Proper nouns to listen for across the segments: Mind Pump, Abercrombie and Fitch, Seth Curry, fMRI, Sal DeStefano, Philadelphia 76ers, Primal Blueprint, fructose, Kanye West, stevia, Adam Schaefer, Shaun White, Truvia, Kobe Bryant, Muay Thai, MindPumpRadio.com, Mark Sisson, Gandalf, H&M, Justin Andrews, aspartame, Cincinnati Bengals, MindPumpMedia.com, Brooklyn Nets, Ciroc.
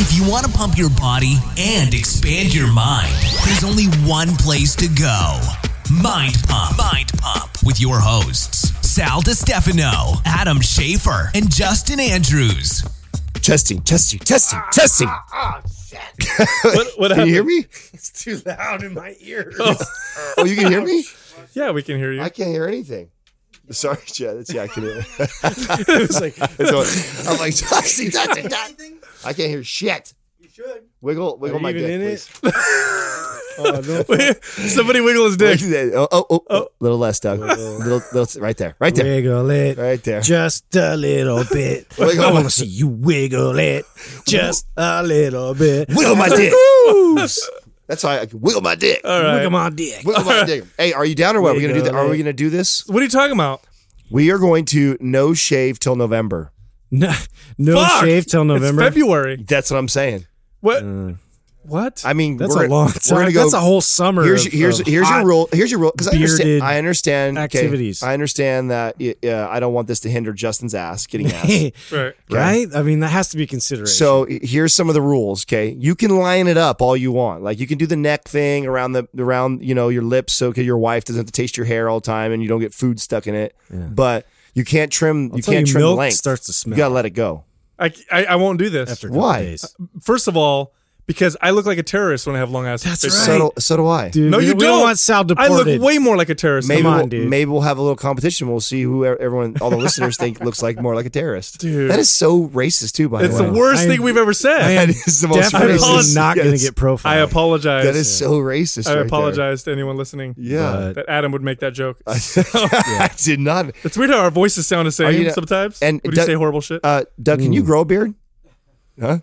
If you want to pump your body and expand your mind, there's only one place to go. Mind Pump. Mind Pump. With your hosts, Sal DeStefano, Adam Schaefer, and Justin Andrews. Testing. What can you hear me? It's too loud in my ears. Oh, you can hear me? Yeah, we can hear you. I can't hear anything. Sorry, Chad. Yeah, I can hear. It's like, I'm like, testing. I can't hear shit. You should. Wiggle my dick, please. Somebody wiggle his dick. Oh. Little less, Doug. Little, right there. Wiggle it. Right there. Just a little bit. Wiggle. I want to see you wiggle it. Just a little bit. Wiggle my dick. That's how I can wiggle my dick. All right. Wiggle my dick. Wiggle my dick. Hey, are you down or what? Wiggle. Are we going to do that? Are we going to do this? What are you talking about? We are going to no shave till November. No shave till November. It's February. That's what I'm saying. What? What? I mean, that's a long time. That's a whole summer. Here's your rule. Because I understand activities. Okay, I understand that I don't want this to hinder Justin's ass getting ass. Right? I mean, that has to be consideration. So here's some of the rules. Okay, you can line it up all you want. Like you can do the neck thing around your lips, so your wife doesn't have to taste your hair all the time, and you don't get food stuck in it. Yeah. But you can't trim. You can't trim the length. Starts to smell. You gotta let it go. I won't do this. Why? Days. First of all. Because I look like a terrorist when I have long ass. That's right. So do I. Dude, no, we don't want Sal deported. I look way more like a terrorist. Maybe we'll have a little competition. We'll see who all the listeners think looks like more like a terrorist. Dude. That is so racist too, by the way. It's the worst thing we've ever said. That is the most racist. Definitely not going to get profiled. I apologize. That is so racist. I apologize to anyone listening. Yeah. That Adam would make that joke. I did not. It's weird how our voices sound the same sometimes. And would you say horrible shit? Doug, can you grow a beard? Huh?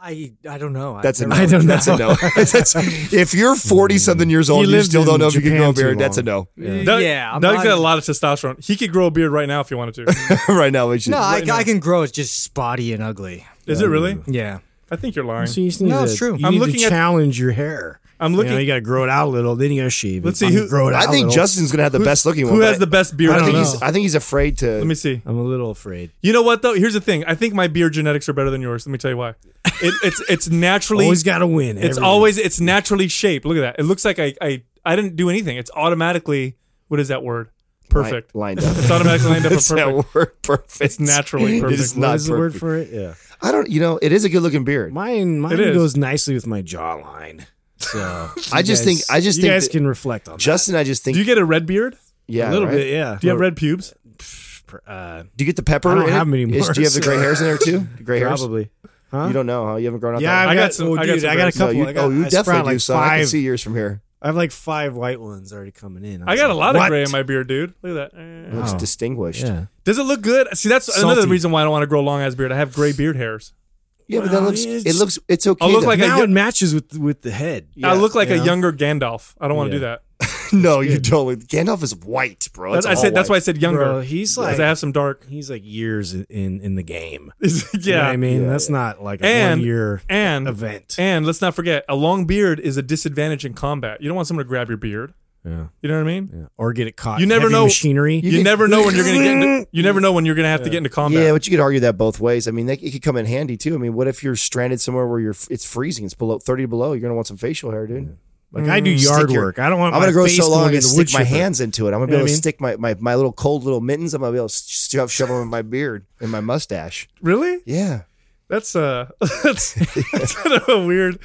I don't know. That's a no. That's a no. If you're 40-something years old and you still don't know if you can grow a beard, that's a no. Yeah. Doug's got a lot of testosterone. He could grow a beard right now if he wanted to. Right now. I can grow it, just spotty and ugly. Is it really? Yeah. I think you're lying. So it's true. You need to challenge your hair. I'm looking. You got to grow it out a little, then you got to shave. Let's see who. Grow it out. I think Justin's going to have the best looking one. Who has the best beard? I think he's afraid to. Let me see. I'm a little afraid. You know what though? Here's the thing. I think my beard genetics are better than yours. Let me tell you why. It's naturally always got to win. Everything. It's naturally shaped. Look at that. It looks like I didn't do anything. It's automatically. What is that word? Perfect. Lined up. It's automatically lined up. It's perfect. Word perfect. It's naturally perfect. It is not the word for it. Yeah. I don't. It is a good looking beard. Mine goes nicely with my jawline. So I just think you guys can reflect on that. Justin, I just think. Do you get a red beard? Yeah, a little bit. Yeah. Do you have red pubes? Do you get the pepper? I don't have many more. Do you have the gray hairs in there too? The gray hairs, probably. Huh? You don't know, huh? You haven't grown up. Yeah, I got some. I got a couple. You definitely do. So I can see yours from here. I have like 5 white ones already coming in. I got a lot of gray in my beard, dude. Look at that. It looks distinguished. Yeah. Does it look good? See, that's another reason why I don't want to grow long ass beard. I have gray beard hairs. Yeah, but that looks it's okay. I look like now it matches with the head. Yeah. I look like a younger Gandalf. I don't want to do that. No, you don't. Gandalf is white, bro. That's why I said younger. Bro, he's like, I have some dark. He's like years in the game. You know what I mean? Yeah, that's not like a 1-year event. And let's not forget, a long beard is a disadvantage in combat. You don't want someone to grab your beard. Yeah. You know what I mean? Yeah. Or get it caught. You never know machinery. You never know when you're going to get. You never know when you're going to have to get into combat. Yeah, but you could argue that both ways. I mean, it could come in handy too. I mean, what if you're stranded somewhere where it's freezing? It's below 30 below. You're going to want some facial hair, dude. Yeah. Like I do yard work. I don't want. I'm going to grow so long and stick my hands into it. I'm going to be able to stick my little cold little mittens. I'm going to be able to shove them in my beard and my mustache. Really? Yeah. That's kind of a weird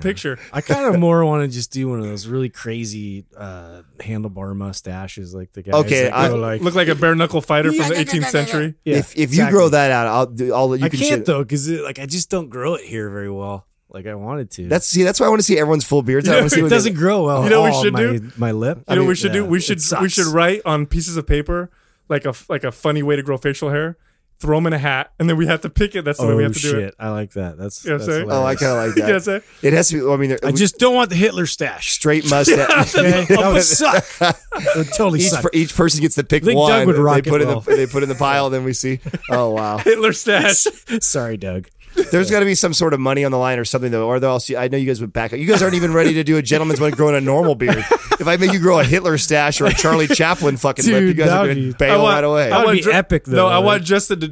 picture. I kind of more want to just do one of those really crazy handlebar mustaches, like the guys. Okay, I look like a bare knuckle fighter from the 18th century. Yeah, if you grow that out, I can't though because I just don't grow it here very well. Like I wanted to. That's why I want to see everyone's full beards. I want to see it doesn't grow well. You know what we should do? My lip. You know what we should do? We should write on pieces of paper like a funny way to grow facial hair. Throw them in a hat, and then we have to pick it. That's the way we have to do it. I like that. That's I kind of like that. It has to be. I mean, I just don't want the Hitler stash. Straight mustache. That would suck. It would totally suck. Each person gets to pick one. Doug would rock it well. They put in the pile, then we see. Oh, wow. Hitler stash. Sorry, Doug. There's got to be some sort of money on the line or something, though, or else I know you guys would back up. You guys aren't even ready to do a gentleman's one growing a normal beard. If I make you grow a Hitler stash or a Charlie Chaplin fucking lip, you guys are going to bail right away. That would be epic, though. No, I want Justin to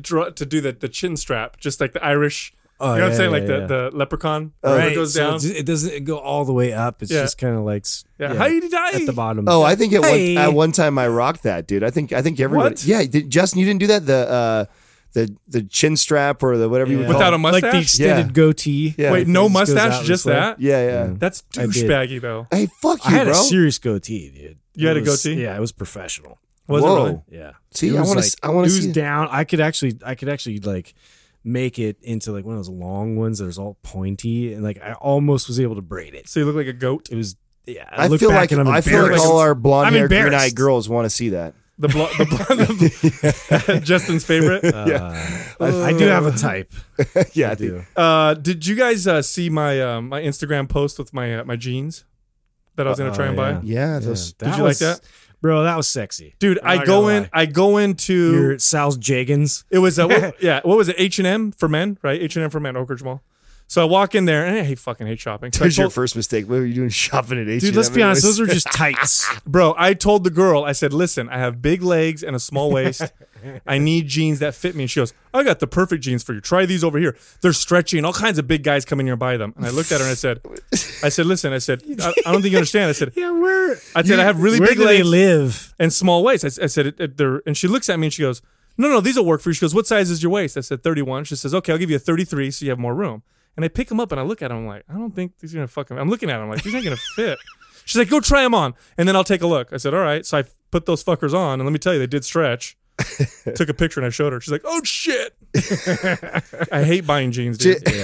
do the chin strap, just like the Irish... Oh, you know what I'm saying? Like the leprechaun. Right. It goes down. It doesn't go all the way up. It's just kind of like at the bottom. Oh, I think at one time I rocked that, dude. I think everybody. What? Yeah, Justin, you didn't do that? The chin strap or the whatever you would call it. Without a mustache? Like the extended goatee. Yeah. Wait, no mustache? Just that? Yeah. That's douchebaggy, though. Hey, fuck you, bro. I had a serious goatee, dude. You had a goatee? Yeah, it was professional. Was it really? Yeah. See, I want to see. It was down. I could actually like... make it into like one of those long ones that is all pointy, and like I almost was able to braid it. So you look like a goat. It was I feel like all our blonde haired green eyed girls want to see that. The blonde Justin's favorite. I do have a type. Yeah, I do. Did you guys see my Instagram post with my jeans that I was gonna try and buy? Yeah, those. Did you like that? Bro, that was sexy, dude. I go into your Sal's Jaggins. It was what was it? H&M for men, right? H&M for men, Oak Ridge Mall. So I walk in there, and I fucking hate shopping. So that was your first mistake. What were you doing shopping at H&M? Dude, let's be honest, those were just tights, bro. I told the girl, I said, "Listen, I have big legs and a small waist. I need jeans that fit me." And she goes, "I got the perfect jeans for you. Try these over here. They're stretchy, and all kinds of big guys come in here and buy them." And I looked at her and I said, "Listen, I don't think you understand." I said, "Yeah, where?" I said, "I have really big legs and small waist." I said, and she looks at me and she goes, "No, these will work for you." She goes, "What size is your waist?" I said, 31. She says, "Okay, I'll give you a 33, so you have more room." And I pick them up and I look at them. I'm like, I don't think these are gonna fucking. I'm looking at them like these aren't gonna fit. She's like, "Go try them on, and then I'll take a look." I said, "All right." So I put those fuckers on, and let me tell you, they did stretch. Took a picture and I showed her. She's like, "Oh shit!" I hate buying jeans, dude. Do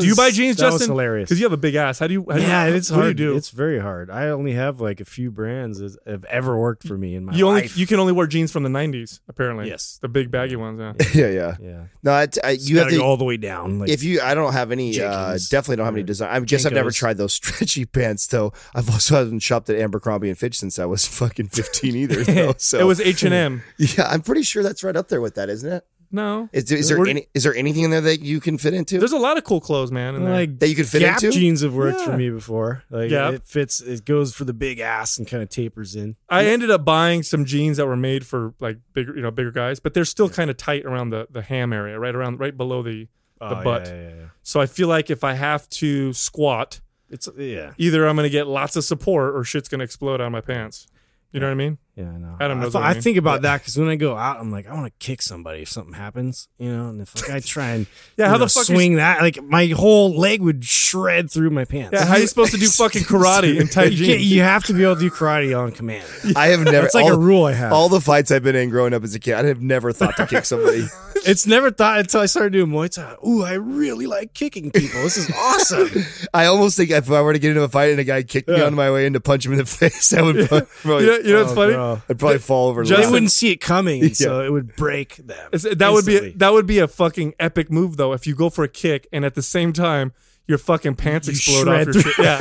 you buy jeans, Justin? That was hilarious because you have a big ass. It's hard. What do you do? It's very hard. I only have like a few brands that have ever worked for me in my life. You can only wear jeans from the 90s, apparently. Yes, the big baggy ones. Yeah. No, you have to go all the way down. Like, if you, I don't have any. Definitely don't have any design. I guess I've never tried those stretchy pants though. I've also haven't shopped at Abercrombie and Fitch since I was fucking 15 either. Though, so it was H&M. Yeah. I'm pretty sure that's right up there with that, isn't it? No. Is there anything in there that you can fit into? There's a lot of cool clothes, man, in there. Like that you can fit into? Gap jeans have worked for me before. Like it fits, it goes for the big ass and kind of tapers in. I ended up buying some jeans that were made for like bigger, bigger guys, but they're still kind of tight around the ham area, right below the butt. Yeah. So I feel like if I have to squat, it's either I'm going to get lots of support or shit's going to explode out of my pants. You know what I mean? Yeah, I know. Adam knows what I mean. I think about that because when I go out, I'm like, I want to kick somebody if something happens, you know. And if like, I try and that, like my whole leg would shred through my pants. Yeah, how are you supposed to do fucking karate in tight jeans? You have to be able to do karate on command. I have never. It's like a rule I have. All the fights I've been in growing up as a kid, I have never thought to kick somebody. It's never thought until I started doing Muay Thai. Ooh, I really like kicking people. This is awesome. I almost think if I were to get into a fight and a guy kicked me on my way in to punch him in the face, that would probably. You know what's funny? Bro. I'd probably fall over. They wouldn't see it coming, so it would break them. That would be a fucking epic move, though, if you go for a kick and at the same time your fucking pants explode off your shit. Yeah.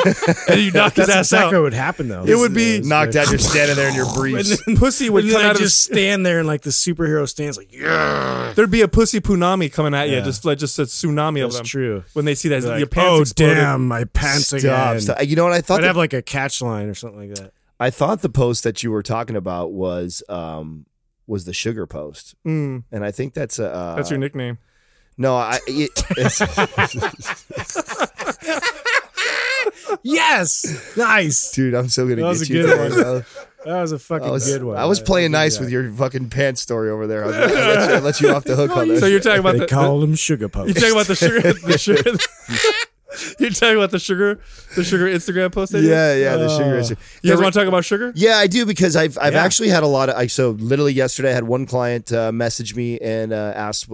And you knock his ass out. That's exactly what would happen, though. It would be knocked out. You're standing there in your briefs. And pussy would come out. Just stand there in like the superhero stands, like, yeah. There'd be a pussy punami coming at you. Just a tsunami of them. That's true. When they see that, your pants explode. Oh, damn, my pants again. You know what I thought? I'd have like a catch line or something like that. I thought the post that you were talking about was the sugar post, and I think that's a that's your nickname. No, yes, nice, dude. I'm so gonna that get you. That was a fucking good one. I was playing nice with your fucking pants story over there. I let you off the hook on that. So you're talking about they call them sugar post. You're talking about the sugar. You're talking about the sugar Instagram post. The sugar Instagram. You guys want to talk about sugar? Yeah, I do because I've actually had a lot of. So literally yesterday, I had one client message me and ask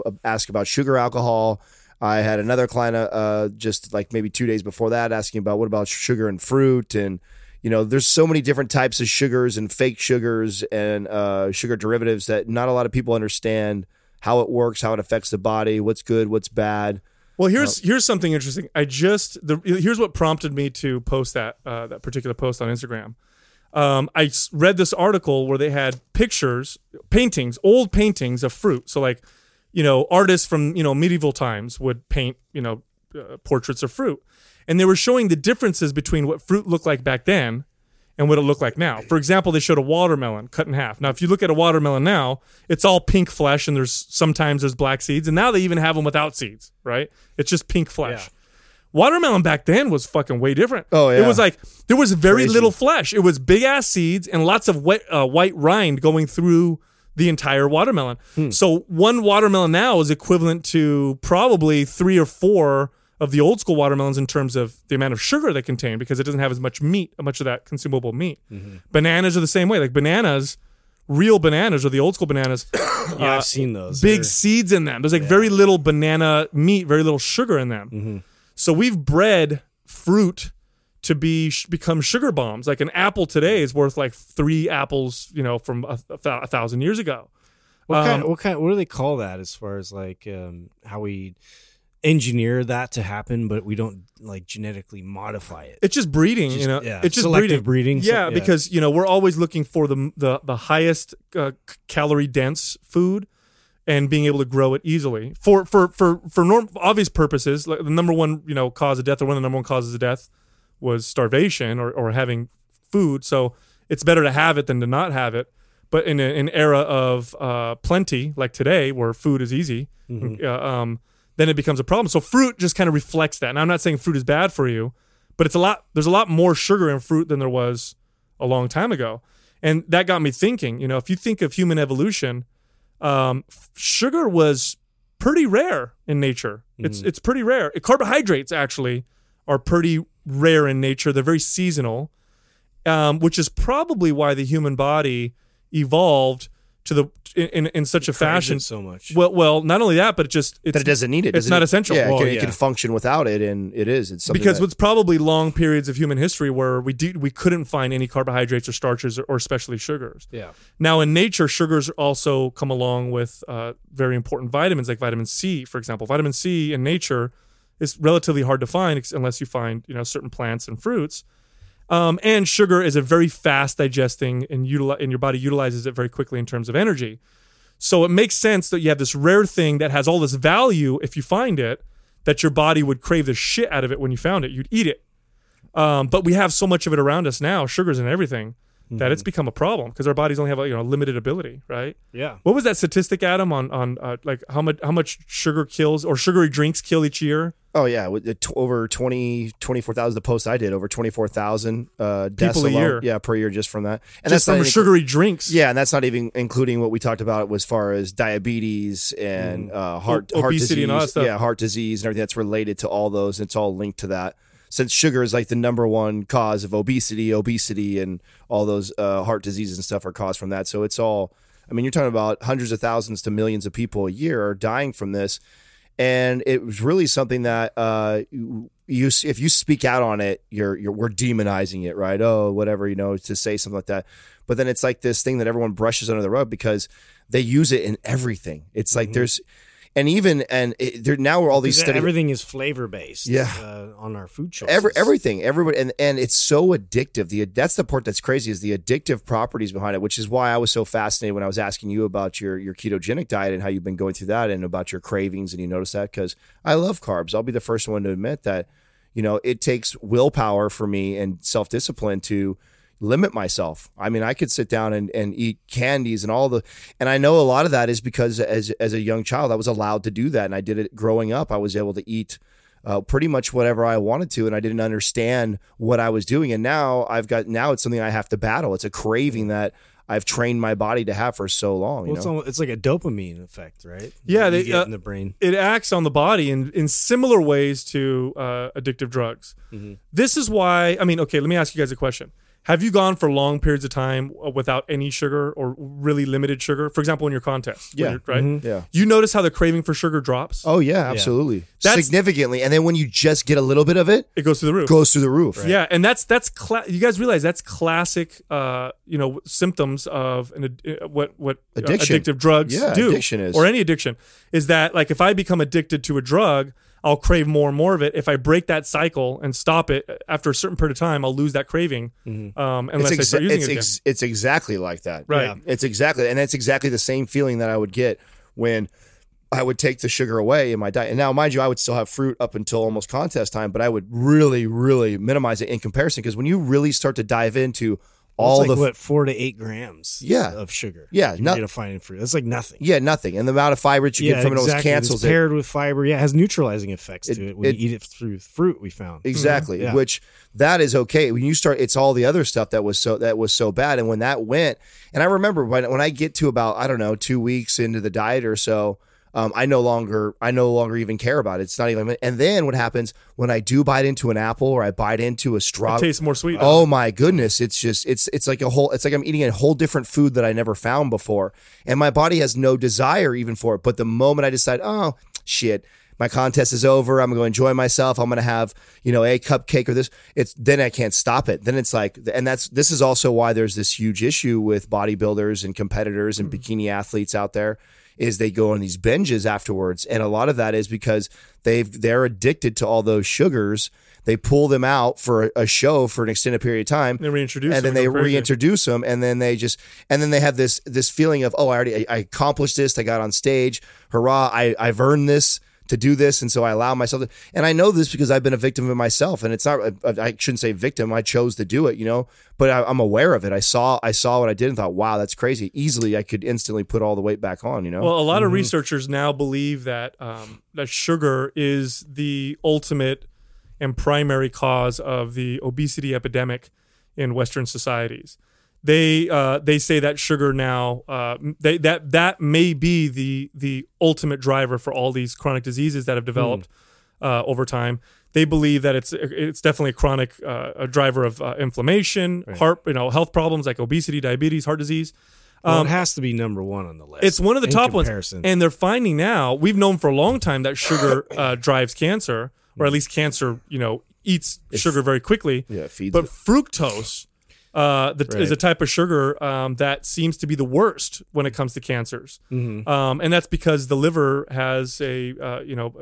about sugar alcohol. I had another client just like maybe 2 days before that asking about what about sugar and fruit, and you know, there's so many different types of sugars and fake sugars and sugar derivatives that not a lot of people understand how it works, how it affects the body, what's good, what's bad. Well, here's something interesting. Here's what prompted me to post that particular post on Instagram. I read this article where they had pictures, old paintings of fruit. So like you know, artists from, you know, medieval times would paint, you know, portraits of fruit. And they were showing the differences between what fruit looked like back then and what it looked like now. For example, they showed a watermelon cut in half. Now, if you look at a watermelon now, it's all pink flesh, and sometimes there's black seeds. And now they even have them without seeds, right? It's just pink flesh. Yeah. Watermelon back then was fucking way different. Oh, yeah. It was like there was very little flesh. It was big-ass seeds and lots of wet, white rind going through the entire watermelon. So one watermelon now is equivalent to probably 3 or 4 of the old-school watermelons in terms of the amount of sugar they contain, because it doesn't have as much meat, much of that consumable meat. Mm-hmm. Bananas are the same way. Like bananas, real bananas or the old-school bananas. Yeah, I've seen those. Big seeds in them. There's like very little banana meat, very little sugar in them. Mm-hmm. So we've bred fruit to become sugar bombs. Like an apple today is worth like 3 apples, you know, from 1,000 years ago. What do they call that as far as like how we engineer that to happen, but we don't like genetically modify it? It's just breeding, you know. Yeah, it's just selective breeding. Yeah, because you know we're always looking for the highest calorie dense food. And being able to grow it easily for obvious purposes, like the number one cause of death, or one of the number one causes of death, was starvation or having food. So it's better to have it than to not have it. But in an era of plenty, like today, where food is easy, then it becomes a problem. So fruit just kind of reflects that. And I'm not saying fruit is bad for you, but it's a lot. There's a lot more sugar in fruit than there was a long time ago, and that got me thinking. You know, if you think of human evolution. Sugar was pretty rare in nature. It's pretty rare. Carbohydrates actually are pretty rare in nature. They're very seasonal, which is probably why the human body evolved to in such a fashion. So much. Well, not only that, but it doesn't need it. It's not essential. Yeah, it can function without it, and it is. It's something because it's probably long periods of human history where we couldn't find any carbohydrates or starches or especially sugars. Yeah. Now in nature, sugars also come along with very important vitamins, like vitamin C, for example. Vitamin C in nature is relatively hard to find unless you find certain plants and fruits. And sugar is a very fast digesting and your body utilizes it very quickly in terms of energy. So it makes sense that you have this rare thing that has all this value if you find it, that your body would crave the shit out of it when you found it. You'd eat it. But we have so much of it around us now, sugars and everything, that it's become a problem because our bodies only have limited ability, right? Yeah. What was that statistic, Adam, on like how much sugar kills or sugary drinks kill each year? Oh yeah, over 24,000. The post I did over 24,000 deaths people alone, per year just from that, and just that's from sugary drinks. Yeah, and that's not even including what we talked about as far as diabetes and heart obesity disease, and all that stuff. Yeah, heart disease and everything that's related to all those. And it's all linked to that. Since sugar is like the number one cause of obesity and all those heart diseases and stuff are caused from that. So it's all, I mean, you're talking about hundreds of thousands to millions of people a year are dying from this. And it was really something that if you speak out on it, we're demonizing it, right? Oh, whatever, to say something like that. But then it's like this thing that everyone brushes under the rug because they use it in everything. It's like there's... And now we're all these studies. Everything is flavor based. Yeah. On our food choices. Everything, everybody, and it's so addictive. That's the part that's crazy is the addictive properties behind it, which is why I was so fascinated when I was asking you about your ketogenic diet and how you've been going through that and about your cravings, and you notice that because I love carbs. I'll be the first one to admit that. It takes willpower for me and self discipline to limit myself. I mean, I could sit down and eat candies and I know a lot of that is because as a young child, I was allowed to do that. And I did it growing up. I was able to eat pretty much whatever I wanted to. And I didn't understand what I was doing. And now it's something I have to battle. It's a craving that I've trained my body to have for so long. Well, it's like a dopamine effect, right? Yeah. They get in the brain. It acts on the body in similar ways to addictive drugs. Mm-hmm. This is why, let me ask you guys a question. Have you gone for long periods of time without any sugar or really limited sugar? For example, in your contest, right? Mm-hmm. Yeah. You notice how the craving for sugar drops? Oh, yeah, absolutely. Yeah. Significantly. And then when you just get a little bit of it... It goes through the roof. Right. Yeah, and that's you guys realize that's classic symptoms of what addiction. Addictive drugs do. Addiction is. Or any addiction. Is that like if I become addicted to a drug... I'll crave more and more of it. If I break that cycle and stop it after a certain period of time, I'll lose that craving. Mm-hmm. Unless I start using it again. It's exactly like that. Right. Yeah. It's exactly the same feeling that I would get when I would take the sugar away in my diet. And now, mind you, I would still have fruit up until almost contest time, but I would really, really minimize it in comparison. Because when you really start to dive into all the... It's like, 4 to 8 grams of sugar. Yeah. You're finding fruit. That's like nothing. Yeah, nothing. And the amount of fiber that you get from it almost cancels it. It's paired with fiber. Yeah, it has neutralizing effects to it when you eat it through fruit, we found. Exactly. Yeah. Which, that is okay. When you start, it's all the other stuff that was so bad. And when that went... And I remember when I get to about, I don't know, 2 weeks into the diet or so... I no longer even care about it. It's not even. And then what happens when I do bite into an apple or I bite into a strawberry? It tastes more sweet. Oh my goodness! It's just it's like a whole. It's like I'm eating a whole different food that I never found before, and my body has no desire even for it. But the moment I decide, oh shit, my contest is over. I'm going to enjoy myself. I'm going to have a cupcake or this. It's then I can't stop it. Then it's like, and this is also why there's this huge issue with bodybuilders and competitors and bikini athletes out there. Is they go on these binges afterwards, and a lot of that is because they're addicted to all those sugars. They pull them out for a show for an extended period of time, and then they reintroduce them, and then they have this feeling of, oh, I accomplished this, I got on stage, hurrah, I've earned this to do this, and so I allow myself to, and I know this because I've been a victim of myself, and it's not, I shouldn't say victim, I chose to do it, but I'm aware of it. I saw what I did and thought, wow, that's crazy. Easily, I could instantly put all the weight back on, Well, a lot of researchers now believe that sugar is the ultimate and primary cause of the obesity epidemic in Western societies. They say that sugar now that may be the ultimate driver for all these chronic diseases that have developed over time. They believe that it's definitely a chronic a driver of inflammation, right. Heart health problems like obesity, diabetes, heart disease. It has to be number one on the list. It's one of the top ones, and they're finding now. We've known for a long time that sugar drives cancer, or at least cancer eats sugar very quickly. Yeah, it feeds. But fructose. Is a type of sugar that seems to be the worst when it comes to cancers, and that's because the liver has a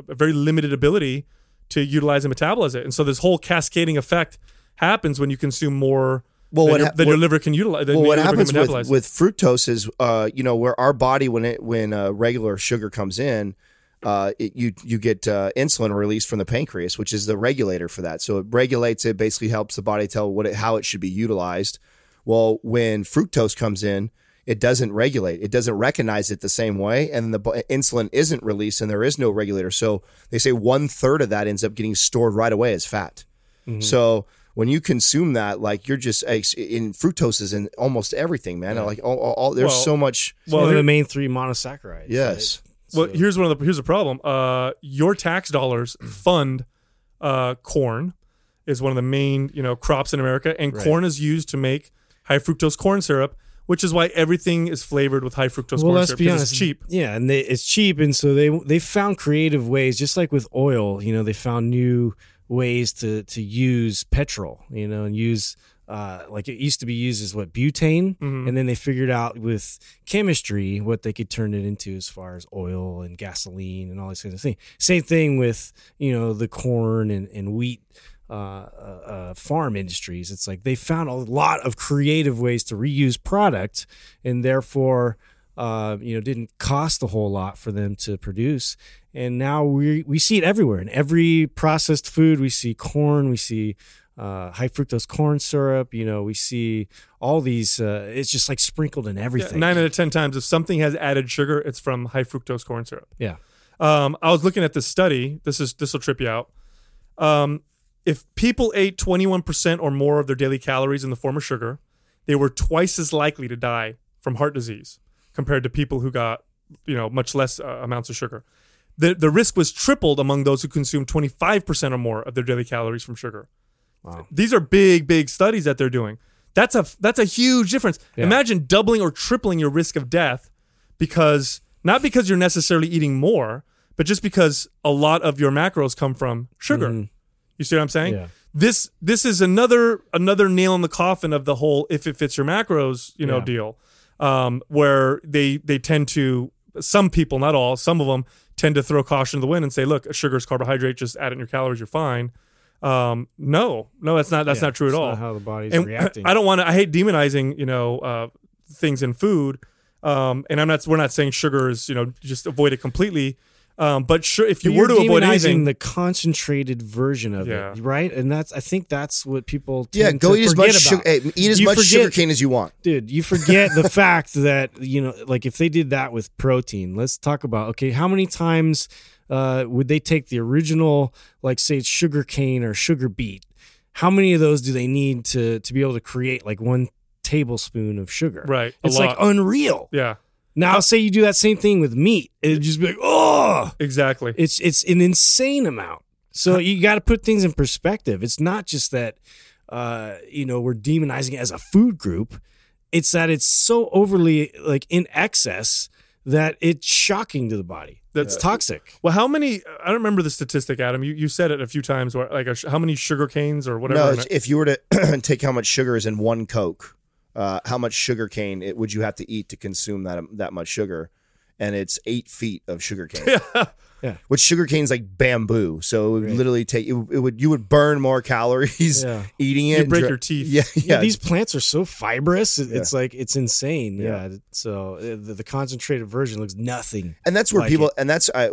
very limited ability to utilize and metabolize it, and so this whole cascading effect happens when you consume more. Well, then your liver can utilize. Well, what happens with fructose is where our body when regular sugar comes in. You get insulin released from the pancreas, which is the regulator for that. So it regulates it, basically helps the body tell how it should be utilized. Well, when fructose comes in, it doesn't regulate. It doesn't recognize it the same way, and the insulin isn't released, and there is no regulator. So they say 1/3 of that ends up getting stored right away as fat. Mm-hmm. So when you consume that, like you're just in fructose is in almost everything, man. Yeah. Like all there's so much. Well, the main three monosaccharides. Yes. Right? Well, here's the problem. Your tax dollars fund corn is one of the main crops in America, and corn is used to make high fructose corn syrup, which is why everything is flavored with high fructose corn syrup. Because it's cheap. Yeah, and it's cheap, and so they found creative ways, just like with oil. They found new ways to use petrol. And use. Like it used to be used as butane, and then they figured out with chemistry what they could turn it into as far as oil and gasoline and all these kinds of things. Same thing with the corn and wheat farm industries. It's like they found a lot of creative ways to reuse product, and therefore didn't cost a whole lot for them to produce. And now we see it everywhere in every processed food. We see corn. We see. High fructose corn syrup, we see all these, it's just like sprinkled in everything. Yeah, 9 out of 10 times, if something has added sugar, it's from high fructose corn syrup. Yeah. I was looking at this study. This will trip you out. If people ate 21% or more of their daily calories in the form of sugar, they were twice as likely to die from heart disease compared to people who got, much less amounts of sugar. The risk was tripled among those who consumed 25% or more of their daily calories from sugar. Wow. These are big, big studies that they're doing. That's a huge difference. Yeah. Imagine doubling or tripling your risk of death because you're necessarily eating more, but just because a lot of your macros come from sugar. Mm. You see what I'm saying? Yeah. This is another nail in the coffin of the whole if it fits your macros, deal, where they tend to, some people, not all, some of them tend to throw caution to the wind and say, look, sugar's carbohydrate, just add it in your calories, you're fine. No, that's not true at all. Not how the body's reacting. I hate demonizing things in food, And we're not saying sugar is, just avoid it completely. But sure, if you were to avoid anything, the concentrated version of it, right? And I think that's what people tend to eat as much sugar. Hey, eat as much sugar cane as you want, dude. You forget the fact that if they did that with protein, let's talk about how many times would they take the original, say it's sugar cane or sugar beet? How many of those do they need to be able to create one tablespoon of sugar? Right, it's unreal. Yeah. Now, say you do that same thing with meat, it'd just be oh! Exactly. It's an insane amount. So you got to put things in perspective. It's not just that, we're demonizing it as a food group. It's that it's so overly in excess that it's shocking to the body. That's toxic. Well, how many? I don't remember the statistic, Adam. You said it a few times. How many sugar canes or whatever? No, if you were to take how much sugar is in one Coke. How much sugar cane would you have to eat to consume that much sugar? And it's 8 feet of sugar cane. Yeah. Which sugar cane's like bamboo, so it would literally take you would burn more calories eating it. You break your teeth. Yeah. These plants are so fibrous; it's insane. Yeah. So the concentrated version looks nothing. And that's where people. And that's I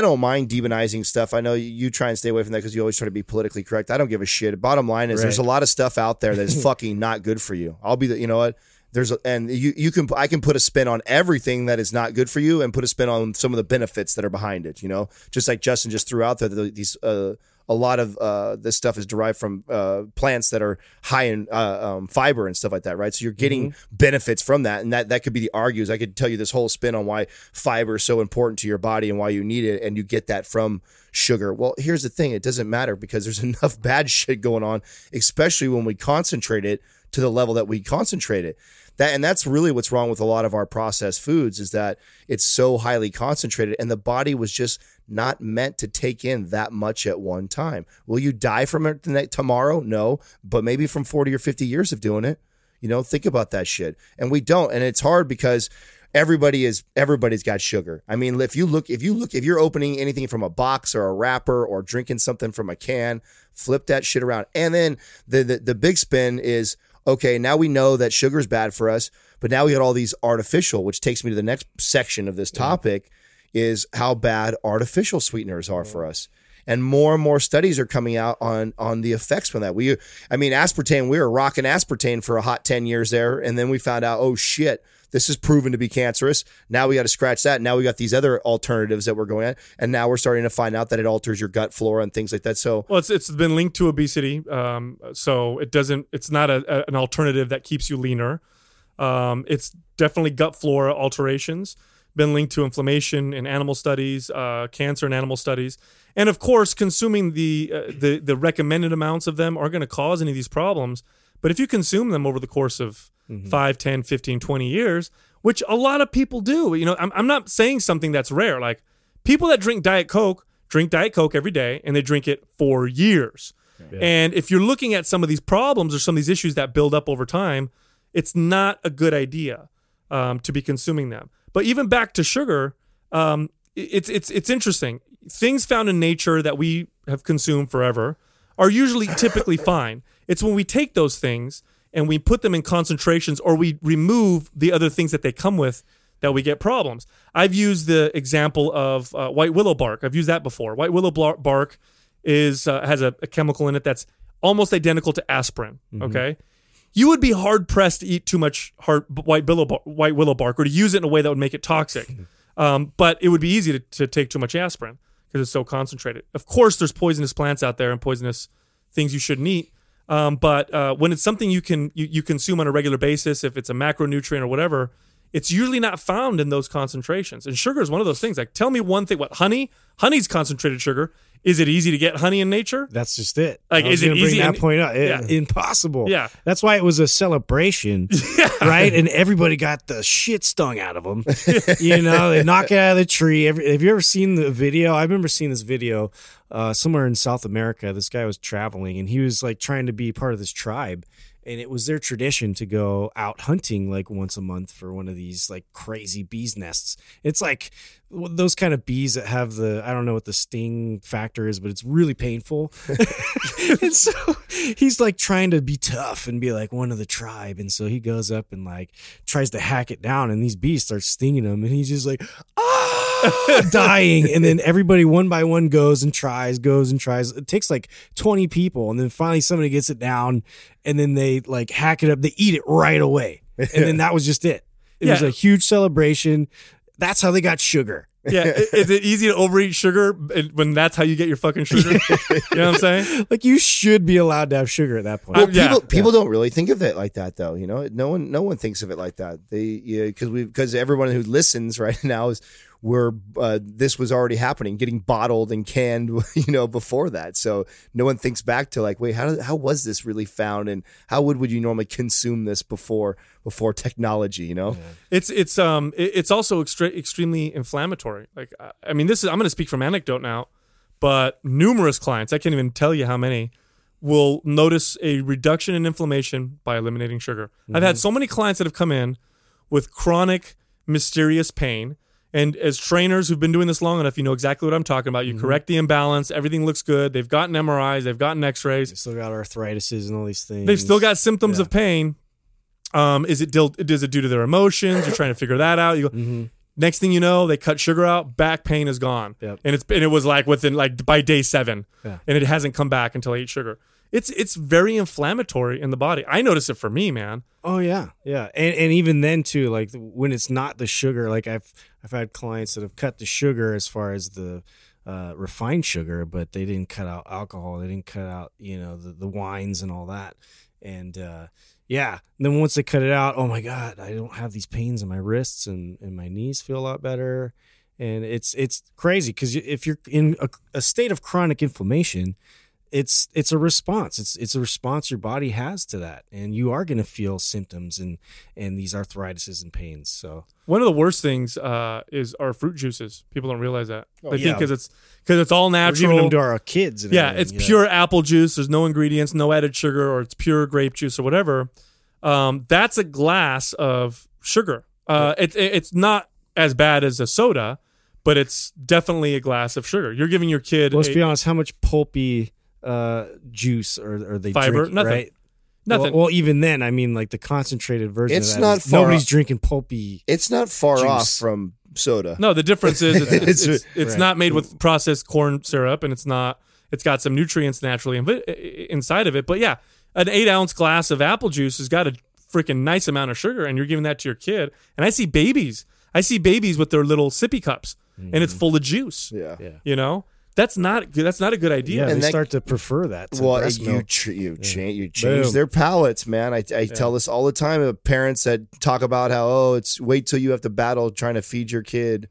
don't mind demonizing stuff. I know you try and stay away from that because you always try to be politically correct. I don't give a shit. Bottom line is there's a lot of stuff out there that is fucking not good for you. I'll be I can put a spin on everything that is not good for you and put a spin on some of the benefits that are behind it. Just like Justin just threw out there, a lot of this stuff is derived from plants that are high in fiber and stuff like that, right? So you're getting benefits from that, and that could be the argues. I could tell you this whole spin on why fiber is so important to your body and why you need it, and you get that from sugar. Well, here's the thing. It doesn't matter because there's enough bad shit going on, especially when we concentrate it to the level that we concentrate it. And that's really what's wrong with a lot of our processed foods is that it's so highly concentrated and the body was just not meant to take in that much at one time. Will you die from it tomorrow? No, but maybe from 40 or 50 years of doing it, think about that shit. And we don't. And it's hard because everybody's got sugar. I mean, if you're opening anything from a box or a wrapper or drinking something from a can, flip that shit around. And then the big spin is, okay, now we know that sugar is bad for us, but now we got all these artificial, which takes me to the next section of this topic, is how bad artificial sweeteners are for us. And more studies are coming out on the effects from that. Aspartame, we were rocking aspartame for a hot 10 years there, and then we found out, oh shit, this is proven to be cancerous. Now we got to scratch that. Now we got these other alternatives that we're going at, and now we're starting to find out that it alters your gut flora and things like that. So, it's been linked to obesity. So it doesn't. It's not an alternative that keeps you leaner. It's definitely gut flora alterations. Been linked to inflammation in animal studies, cancer in animal studies, and of course, consuming the recommended amounts of them aren't going to cause any of these problems. But if you consume them over the course of 5, 10, 15, 20 years, which a lot of people do. I'm not saying something that's rare. Like people that drink Diet Coke every day, and they drink it for years. Yeah. And if you're looking at some of these problems or some of these issues that build up over time, it's not a good idea to be consuming them. But even back to sugar, it's interesting. Things found in nature that we have consumed forever are usually typically fine. It's when we take those things and we put them in concentrations or we remove the other things that they come with that we get problems. I've used the example of white willow bark. I've used that before. White willow bark has a chemical in it that's almost identical to aspirin, okay? You would be hard-pressed to eat too much white willow bark or to use it in a way that would make it toxic. But it would be easy to take too much aspirin because it's so concentrated. Of course, there's poisonous plants out there and poisonous things you shouldn't eat. But when it's something you consume on a regular basis, if it's a macronutrient or whatever, it's usually not found in those concentrations. And sugar is one of those things. Like, tell me one thing. What, honey? Honey's concentrated sugar. Is it easy to get honey in nature? That's just it. Like, is it easy? Bring that point up. Impossible. Yeah. That's why it was a celebration, right? And everybody got the shit stung out of them. They knock it out of the tree. Have you ever seen the video? I remember seeing this video somewhere in South America. This guy was traveling, and he was trying to be part of this tribe. And it was their tradition to go out hunting once a month for one of these crazy bees nests. It's those kind of bees that have the, I don't know what the sting factor is, but it's really painful. And so he's like trying to be tough and be like one of the tribe. And so he goes up and like tries to hack it down, and these bees start stinging him, and he's just like, ah, dying. And then everybody one by one goes and tries. It takes like 20 people. And then finally somebody gets it down, and then they like hack it up. They eat it right away. And then that was just it. It was a huge celebration. That's how they got sugar. Yeah. Is it easy to overeat sugar when that's how you get your fucking sugar? You know what I'm saying? Like, you should be allowed to have sugar at that point. Well, people don't really think of it like that, though. You know, no one thinks of it like that. Because everyone who listens right now is this was already happening, getting bottled and canned, you know, before that. So no one thinks back to like, wait, how was this really found, and how would you normally consume this before technology? You know, it's also extremely inflammatory. Like, I mean, I'm going to speak from anecdote now, but numerous clients, I can't even tell you how many, will notice a reduction in inflammation by eliminating sugar. Mm-hmm. I've had so many clients that have come in with chronic, mysterious pain. And as trainers who've been doing this long enough, you know exactly what I'm talking about. You correct the imbalance. Everything looks good. They've gotten MRIs. They've gotten x-rays. They've still got arthritises and all these things. They've still got symptoms of pain. Is it due to their emotions? You're trying to figure that out. You go, next thing you know, they cut sugar out. Back pain is gone. Yep. And it was like within like by day 7. Yeah. And it hasn't come back until I ate sugar. It's very inflammatory in the body. I notice it for me, man. Oh yeah, yeah, and even then too, like when it's not the sugar. Like I've had clients that have cut the sugar as far as the refined sugar, but they didn't cut out alcohol. They didn't cut out, you know, the wines and all that. And and then once they cut it out, oh my God, I don't have these pains in my wrists, and my knees feel a lot better. And it's crazy because if you're in a state of chronic inflammation, it's a response. It's a response your body has to that. And you are going to feel symptoms and these arthritises and pains. So one of the worst things are fruit juices. People don't realize that. They think because it's all natural. We're giving them to our kids. Pure apple juice. There's no ingredients, no added sugar, or it's pure grape juice or whatever. That's a glass of sugar. It's not as bad as a soda, but it's definitely a glass of sugar. You're giving your kid... Let's be honest, how much pulpy... juice or they fiber, drink, nothing. Right? Nothing. Well, even then, I mean, like the concentrated version. It's of that not far nobody's off. Drinking pulpy. It's not far juice. Off from soda. No, the difference is it's right. Not made with processed corn syrup, and it's not. It's got some nutrients naturally inside of it. But yeah, an 8-ounce glass of apple juice has got a freaking nice amount of sugar, and you're giving that to your kid. And I see babies with their little sippy cups, and it's full of juice. Yeah. You know. That's not a good idea. Yeah, and they start to prefer that. You change their palates, man. I tell this all the time of parents that talk about how, it's wait till you have to battle trying to feed your kid.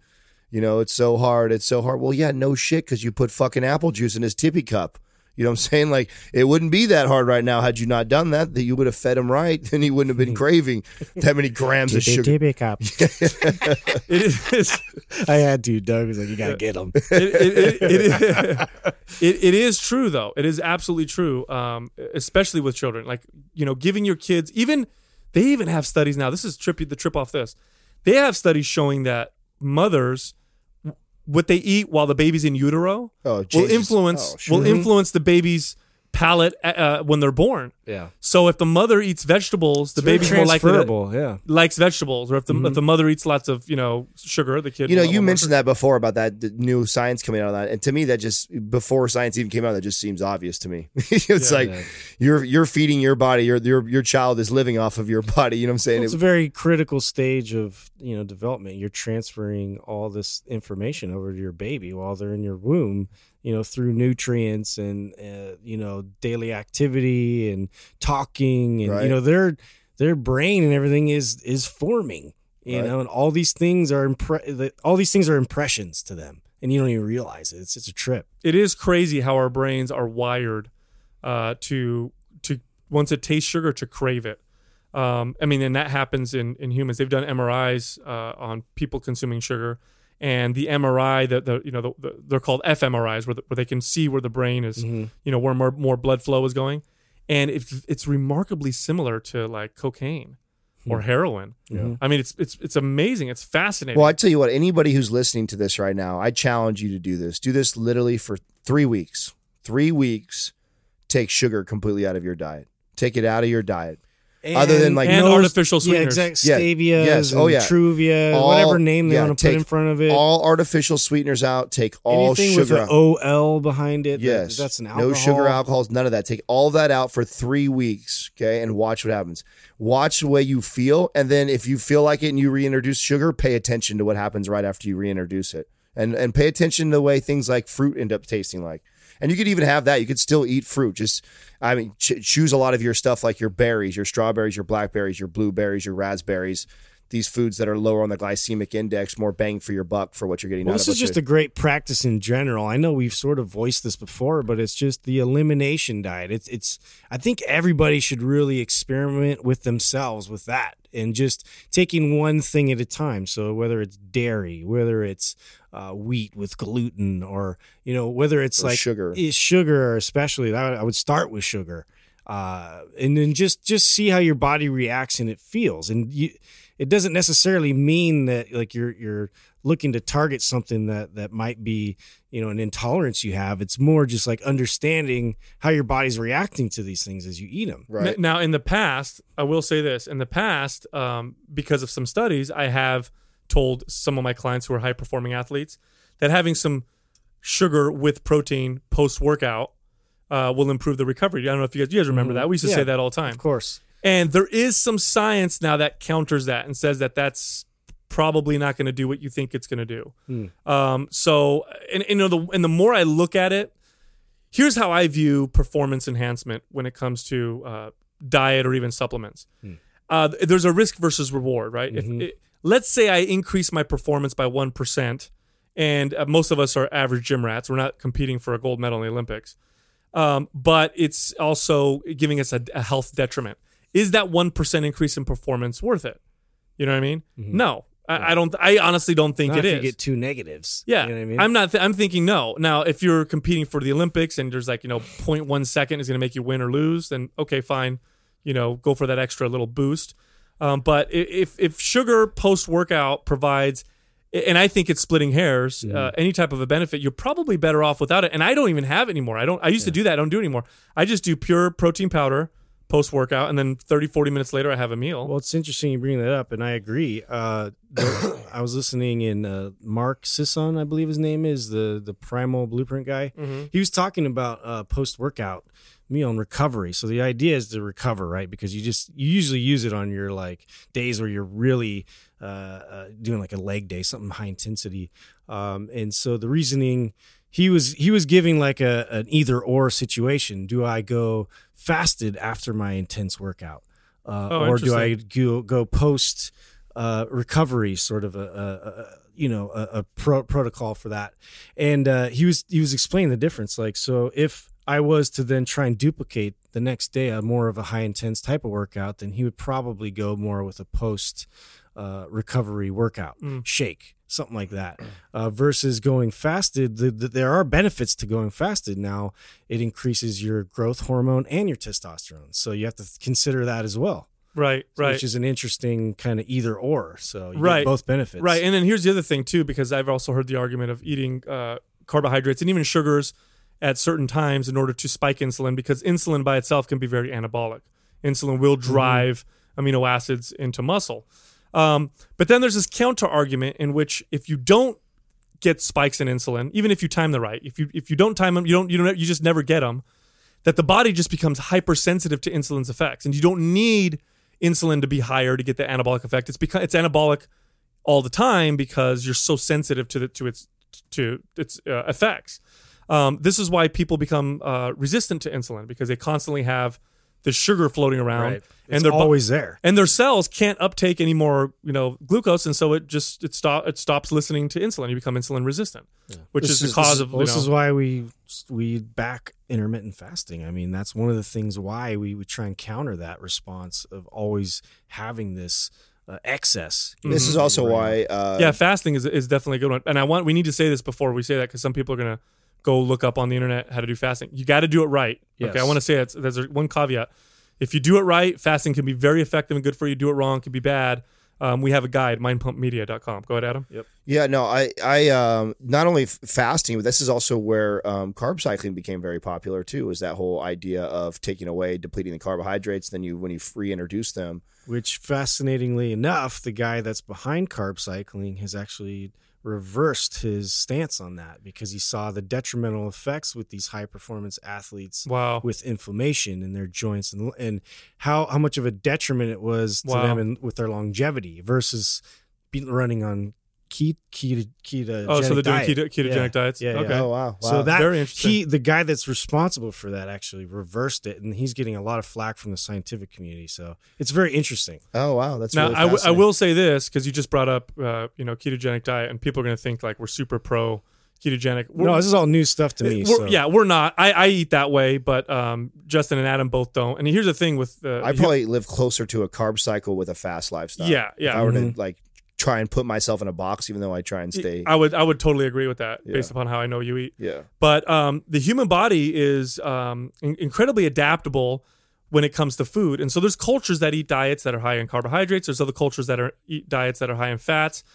You know, it's so hard. It's so hard. Well, yeah, no shit, because you put fucking apple juice in his tippy cup. You know what I'm saying? Like, it wouldn't be that hard right now had you not done that you would have fed him right, then he wouldn't have been craving that many grams of sugar. Tippy cup. I had to. Doug was like, you got to get him. It is true, though. It is absolutely true, especially with children. Like, you know, giving your kids, they even have studies now. This is trippy, the trip off this. They have studies showing that mothers... what they eat while the baby's in utero will influence the baby's palate when they're born. Yeah. So if the mother eats vegetables, the baby's more likely likes vegetables. Or if the mother eats lots of, you know, sugar, the kid. You know, you mentioned that before about that the new science coming out of that, and to me that just before science even came out, that just seems obvious to me. You're feeding your body. Your child is living off of your body. You know what I'm saying? It's a very critical stage of, you know, development. You're transferring all this information over to your baby while they're in your womb. You know, through nutrients and, you know, daily activity and talking and, you know, their brain and everything is forming, you know, and all these things are impressions to them, and you don't even realize it. It's a trip. It is crazy how our brains are wired to once it tastes sugar, to crave it. I mean, and that happens in humans. They've done MRIs on people consuming sugar. And the MRI, they're called fMRIs, where they can see where the brain is, you know, where more blood flow is going, and it's remarkably similar to like cocaine. or heroin. Yeah. I mean, it's amazing. It's fascinating. Well, I tell you what, anybody who's listening to this right now, I challenge you to do this. Do this literally for 3 weeks. 3 weeks, take sugar completely out of your diet. Take it out of your diet. And, other than like and artificial sweeteners. Yeah, exact stevia, yes. Oh, yeah. Truvia, all, whatever name they want to put in front of it. All artificial sweeteners out. Take all anything sugar with an OL behind it. Yes. That's an alcohol. No sugar, alcohols, none of that. Take all that out for 3 weeks, okay, and watch what happens. Watch the way you feel, and then if you feel like it and you reintroduce sugar, pay attention to what happens right after you reintroduce it. And pay attention to the way things like fruit end up tasting like. And you could even have that. You could still eat fruit. Just, I mean, choose a lot of your stuff like your berries, your strawberries, your blackberries, your blueberries, your raspberries. These foods that are lower on the glycemic index, more bang for your buck for what you're getting out of it. This is just a great practice in general. I know we've sort of voiced this before, but it's just the elimination diet. It's I think everybody should really experiment with themselves with that and just taking one thing at a time. So whether it's dairy, whether it's wheat with gluten, or you know, whether it's or like sugar especially, I would start with sugar. And then just see how your body reacts and it feels. And it doesn't necessarily mean that like you're looking to target something that might be, you know, an intolerance you have. It's more just like understanding how your body's reacting to these things as you eat them. Right. Now, in the past, I will say this. In the past, because of some studies, I have told some of my clients who are high-performing athletes that having some sugar with protein post-workout will improve the recovery. I don't know if you guys remember that. We used to say that all the time. Of course. And there is some science now that counters that and says that that's probably not going to do what you think it's going to do. So, and the more I look at it, here's how I view performance enhancement when it comes to diet or even supplements. There's a risk versus reward, right? Mm-hmm. Let's say I increase my performance by 1%, and most of us are average gym rats. We're not competing for a gold medal in the Olympics. But it's also giving us a health detriment. Is that 1% increase in performance worth it? You know what I mean? Mm-hmm. No, I don't. I honestly don't think it is. You get two negatives. Yeah, you know what I mean? I'm not. I'm thinking no. Now, if you're competing for the Olympics and there's like 0.1 second is going to make you win or lose, then okay, fine. You know, go for that extra little boost. But if sugar post workout provides, and I think it's splitting hairs, any type of a benefit, you're probably better off without it. And I don't even have it anymore. I used to do that. I don't do it anymore. I just do pure protein powder post-workout, and then 30-40 minutes later I have a meal. Well, it's interesting you bring that up, and I agree. I was listening in Mark Sisson, I believe his name is, the Primal Blueprint guy. Mm-hmm. He was talking about post-workout meal and recovery. So the idea is to recover, right? Because you usually use it on your like days where you're really doing like a leg day, something high intensity. And so the reasoning he was giving like an either or situation. Do I go fasted after my intense workout, or do I go post recovery sort of a protocol for that? And he was explaining the difference. Like, so if I was to then try and duplicate the next day a more of a high intense type of workout, then he would probably go more with a post recovery workout shake, something like that, versus going fasted. There are benefits to going fasted. Now it increases your growth hormone and your testosterone. So you have to consider that as well. Right. Which is an interesting kind of either or. So you get both benefits. Right. And then here's the other thing too, because I've also heard the argument of eating carbohydrates and even sugars at certain times in order to spike insulin, because insulin by itself can be very anabolic. Insulin will drive amino acids into muscle. But then there's this counter argument in which if you don't get spikes in insulin, even if you time them right, if you don't time them, you just never get them, that the body just becomes hypersensitive to insulin's effects. And you don't need insulin to be higher to get the anabolic effect. It's anabolic all the time because you're so sensitive to its effects. This is why people become resistant to insulin, because they constantly have the sugar floating around, and they're always there, and their cells can't uptake any more, glucose, and so it stops listening to insulin. You become insulin resistant, which is the cause of. This is why we back intermittent fasting. I mean, that's one of the things why we try and counter that response of always having this excess. This is also why. Fasting is definitely a good one, and we need to say this before we say that, because some people are gonna go look up on the internet how to do fasting. You got to do it right. Yes. Okay, I want to say that's one caveat. If you do it right, fasting can be very effective and good for you. Do it wrong, it can be bad. We have a guide, MindPumpMedia.com. Go ahead, Adam. Yep. Yeah, no, I not only fasting, but this is also where carb cycling became very popular too, is that whole idea of taking away, depleting the carbohydrates, then you when you reintroduce them. Which, fascinatingly enough, the guy that's behind carb cycling has actually reversed his stance on that because he saw the detrimental effects with these high-performance athletes with inflammation in their joints and how much of a detriment it was to them and with their longevity versus running on ketogenic diet. Oh, so they're doing ketogenic diets? Yeah, okay. Yeah. Oh, wow. So that, very interesting. The guy that's responsible for that actually reversed it, and he's getting a lot of flack from the scientific community. So it's very interesting. Oh, wow. That's now, really fascinating. I will say this, because you just brought up ketogenic diet, and people are going to think like we're super pro ketogenic. No, this is all new stuff to me. So. Yeah, we're not. I eat that way, but Justin and Adam both don't. And here's the thing with... I probably live closer to a carb cycle with a fast lifestyle. Yeah, yeah. If I were to try and put myself in a box, even though I try and stay. I would totally agree with that based upon how I know you eat. Yeah. But the human body is incredibly adaptable when it comes to food. And so there's cultures that eat diets that are high in carbohydrates. There's other cultures that eat diets that are high in fats.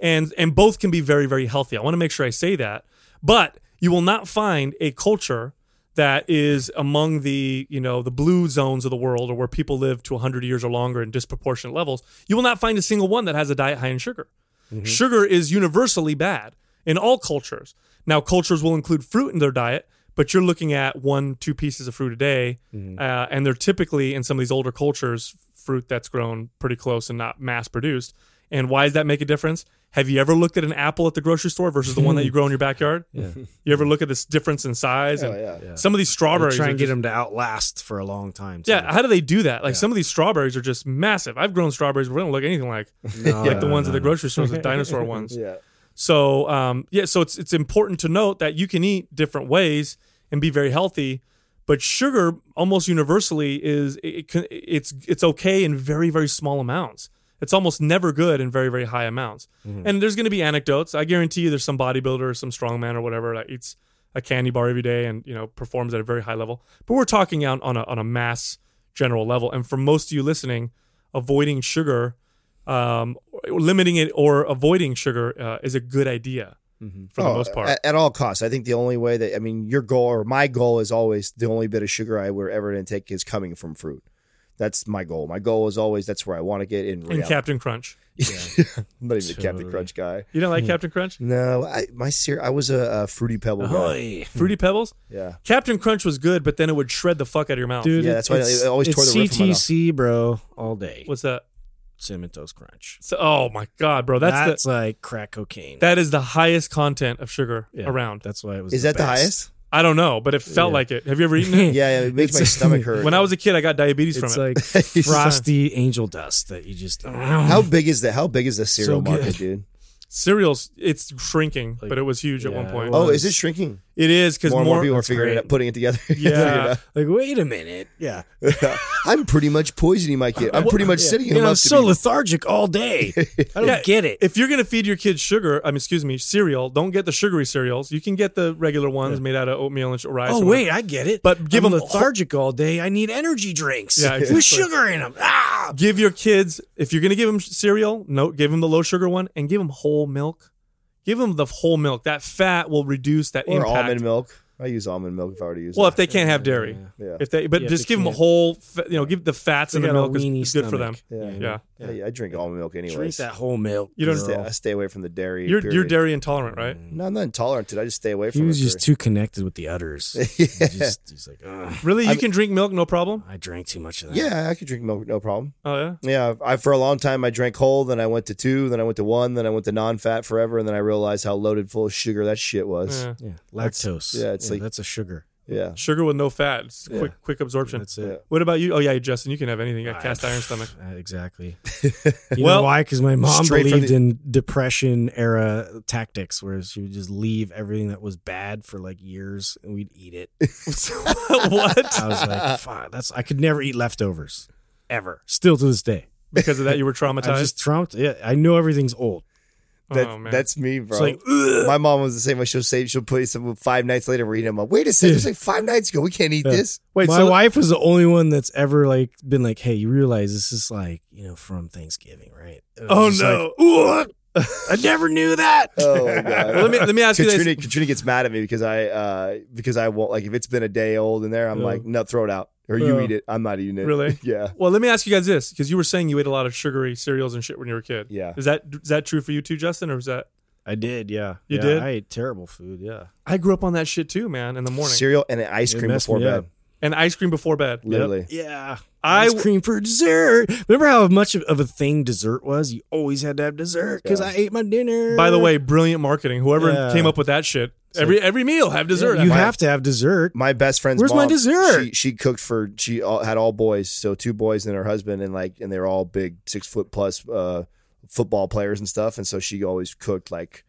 And both can be very, very healthy. I want to make sure I say that. But you will not find a culture that is among the, the blue zones of the world, or where people live to 100 years or longer in disproportionate levels. You will not find a single one that has a diet high in sugar. Mm-hmm. Sugar is universally bad in all cultures. Now, cultures will include fruit in their diet, but you're looking at 1-2 pieces of fruit a day. Mm-hmm. And they're typically, in some of these older cultures, fruit that's grown pretty close and not mass produced. And why does that make a difference? Have you ever looked at an apple at the grocery store versus the one that you grow in your backyard? Yeah. You ever look at this difference in size? Oh, yeah. Some of these strawberries... Try and get them to outlast for a long time. Too. Yeah, how do they do that? Some of these strawberries are just massive. I've grown strawberries that don't look anything like the ones at the grocery stores, the dinosaur ones. Yeah. So, so it's important to note that you can eat different ways and be very healthy, but sugar almost universally it's okay in very, very small amounts. It's almost never good in very, very high amounts. Mm-hmm. And there's going to be anecdotes. I guarantee you there's some bodybuilder or some strongman or whatever that eats a candy bar every day and performs at a very high level. But we're talking out on a mass general level. And for most of you listening, avoiding sugar, limiting it or avoiding sugar is a good idea. Mm-hmm. For the most part. At all costs. I think the only way that, your goal or my goal is always the only bit of sugar I were ever going to take is coming from fruit. That's my goal. My goal is always that's where I want to get in reality. And Captain Crunch. Yeah. I'm not even a Captain Crunch guy. You don't like Captain Crunch? No. I was a Fruity Pebble guy. Fruity Pebbles? Yeah. Captain Crunch was good, but then it would shred the fuck out of your mouth. Dude, yeah, that's why I always tore the roof from my mouth. It's CTC, bro, all day. What's that? Cinnamon Toast Crunch. So, oh, my God, bro. That's like crack cocaine. That is the highest content of sugar around. That's why it was the highest? I don't know, but it felt like it. Have you ever eaten it? Yeah, it makes my stomach hurt. When I was a kid, I got diabetes from it. It's like frosty angel dust that you just... How big is that? How big is the cereal market, dude? Cereals, it's shrinking, but it was huge at one point. Oh, is it shrinking? It is, because more people are figuring it out, putting it together. Yeah. Wait a minute. Yeah. I'm pretty much poisoning my kid. I'm pretty much sitting in I'm so lethargic all day. I don't get it. If you're going to feed your kids cereal, don't get the sugary cereals. You can get the regular ones made out of oatmeal and rice. Oh, wait, I get it. But give them lethargic all day. I need energy drinks with sugar in them. Ah! Give your kids, if you're going to give them cereal, give them the low sugar one and give them whole milk. Give them the whole milk. That fat will reduce that impact. Or almond milk. I use almond milk if I were to use it. Well, if they can't have dairy. Yeah. Just give them a whole, give the fats in the milk is good for them. Yeah. I drink almond milk anyways. Drink that whole milk. You don't I stay away from the dairy. You're dairy intolerant, right? No, I'm not intolerant to it. I just stay away from it. He was just too connected with the udders. He's like, really? You can drink milk, no problem? I drank too much of that. Yeah, I could drink milk, no problem. Oh, yeah? Yeah. For a long time, I drank whole, then I went to 2, then I went to 1, then I went to non-fat forever, and then I realized how loaded full of sugar that shit was. Yeah. Lactose. Yeah, it's that's a sugar. Yeah. Sugar with no fat. It's quick absorption. That's it. Yeah. What about you? Oh, yeah, Justin, you can have anything. You got cast iron stomach. Exactly. You know why? Because my mom believed in depression era tactics where she would just leave everything that was bad for years and we'd eat it. What? I was like, fuck, I could never eat leftovers ever. Still to this day. Because of that, you were traumatized? I was just traumatized. Yeah, I know everything's old. That's me, bro. It's like, my mom was the same way. She'll say, she'll put some 5 nights later, we're eating them up. Wait a second, it's like 5 nights ago. We can't eat this. Wait, my wife was the only one that's ever like been like, hey, you realize this is like, you know, from Thanksgiving, right? Oh no. Like, I never knew that. Oh my God. Let me ask you this. Katrina gets mad at me because I won't, like, if it's been a day old in there, I'm like, no, throw it out. Or you eat it. I'm not eating it. Really? Yeah. Well, let me ask you guys this, because you were saying you ate a lot of sugary cereals and shit when you were a kid. Yeah. Is that true for you too, Justin, or was that? I did, yeah. You did? I ate terrible food, yeah. I grew up on that shit too, man, in the morning. Cereal and ice cream before bed. And ice cream before bed. Literally. Yep. Yeah. Ice cream for dessert. Remember how much of a thing dessert was? You always had to have dessert because I ate my dinner. By the way, brilliant marketing. Whoever came up with that shit. So every meal, have dessert. Yeah, you have to have dessert. My best friend's mom, my dessert? She cooked for, had all boys, so 2 boys and her husband, and they were all big 6 foot plus football players and stuff. And so she always cooked like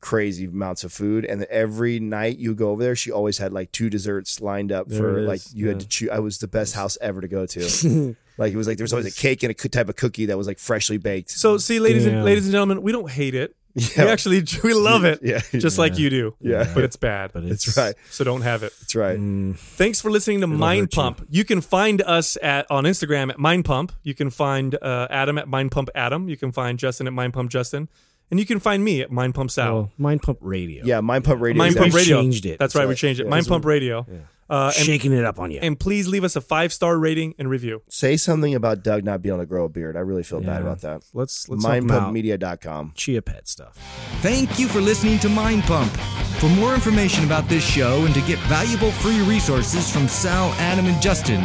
crazy amounts of food. And every night you go over there, she always had like 2 desserts lined up for like you had to choose. I was the best house ever to go to. Like it was like there was always a cake and a type of cookie that was like freshly baked. So see, ladies and gentlemen, we don't hate it. Yeah. We love it, just like you do. Yeah, but it's bad. But it's right. So don't have it. That's right. Thanks for listening to Mind Pump. You can find us on Instagram at Mind Pump. You can find Adam at Mind Pump Adam. You can find Justin at Mind Pump Justin. And you can find me at Mind Pump Sal. Well, Mind Pump Radio. Yeah, Mind Pump Radio. Mind Pump Radio. We changed it. That's right. We changed it. Yeah, Mind Pump Radio. Yeah. Shaking it up on you. And please leave us a 5-star rating and review. Say something about Doug not being able to grow a beard. I really feel bad about that. Let's MindPumpMedia.com. Chia pet stuff. Thank you for listening to Mind Pump. For more information about this show and to get valuable free resources from Sal, Adam, and Justin,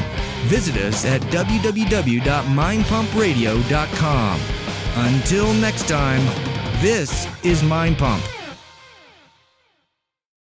visit us at www.mindpumpradio.com. Until next time, this is Mind Pump.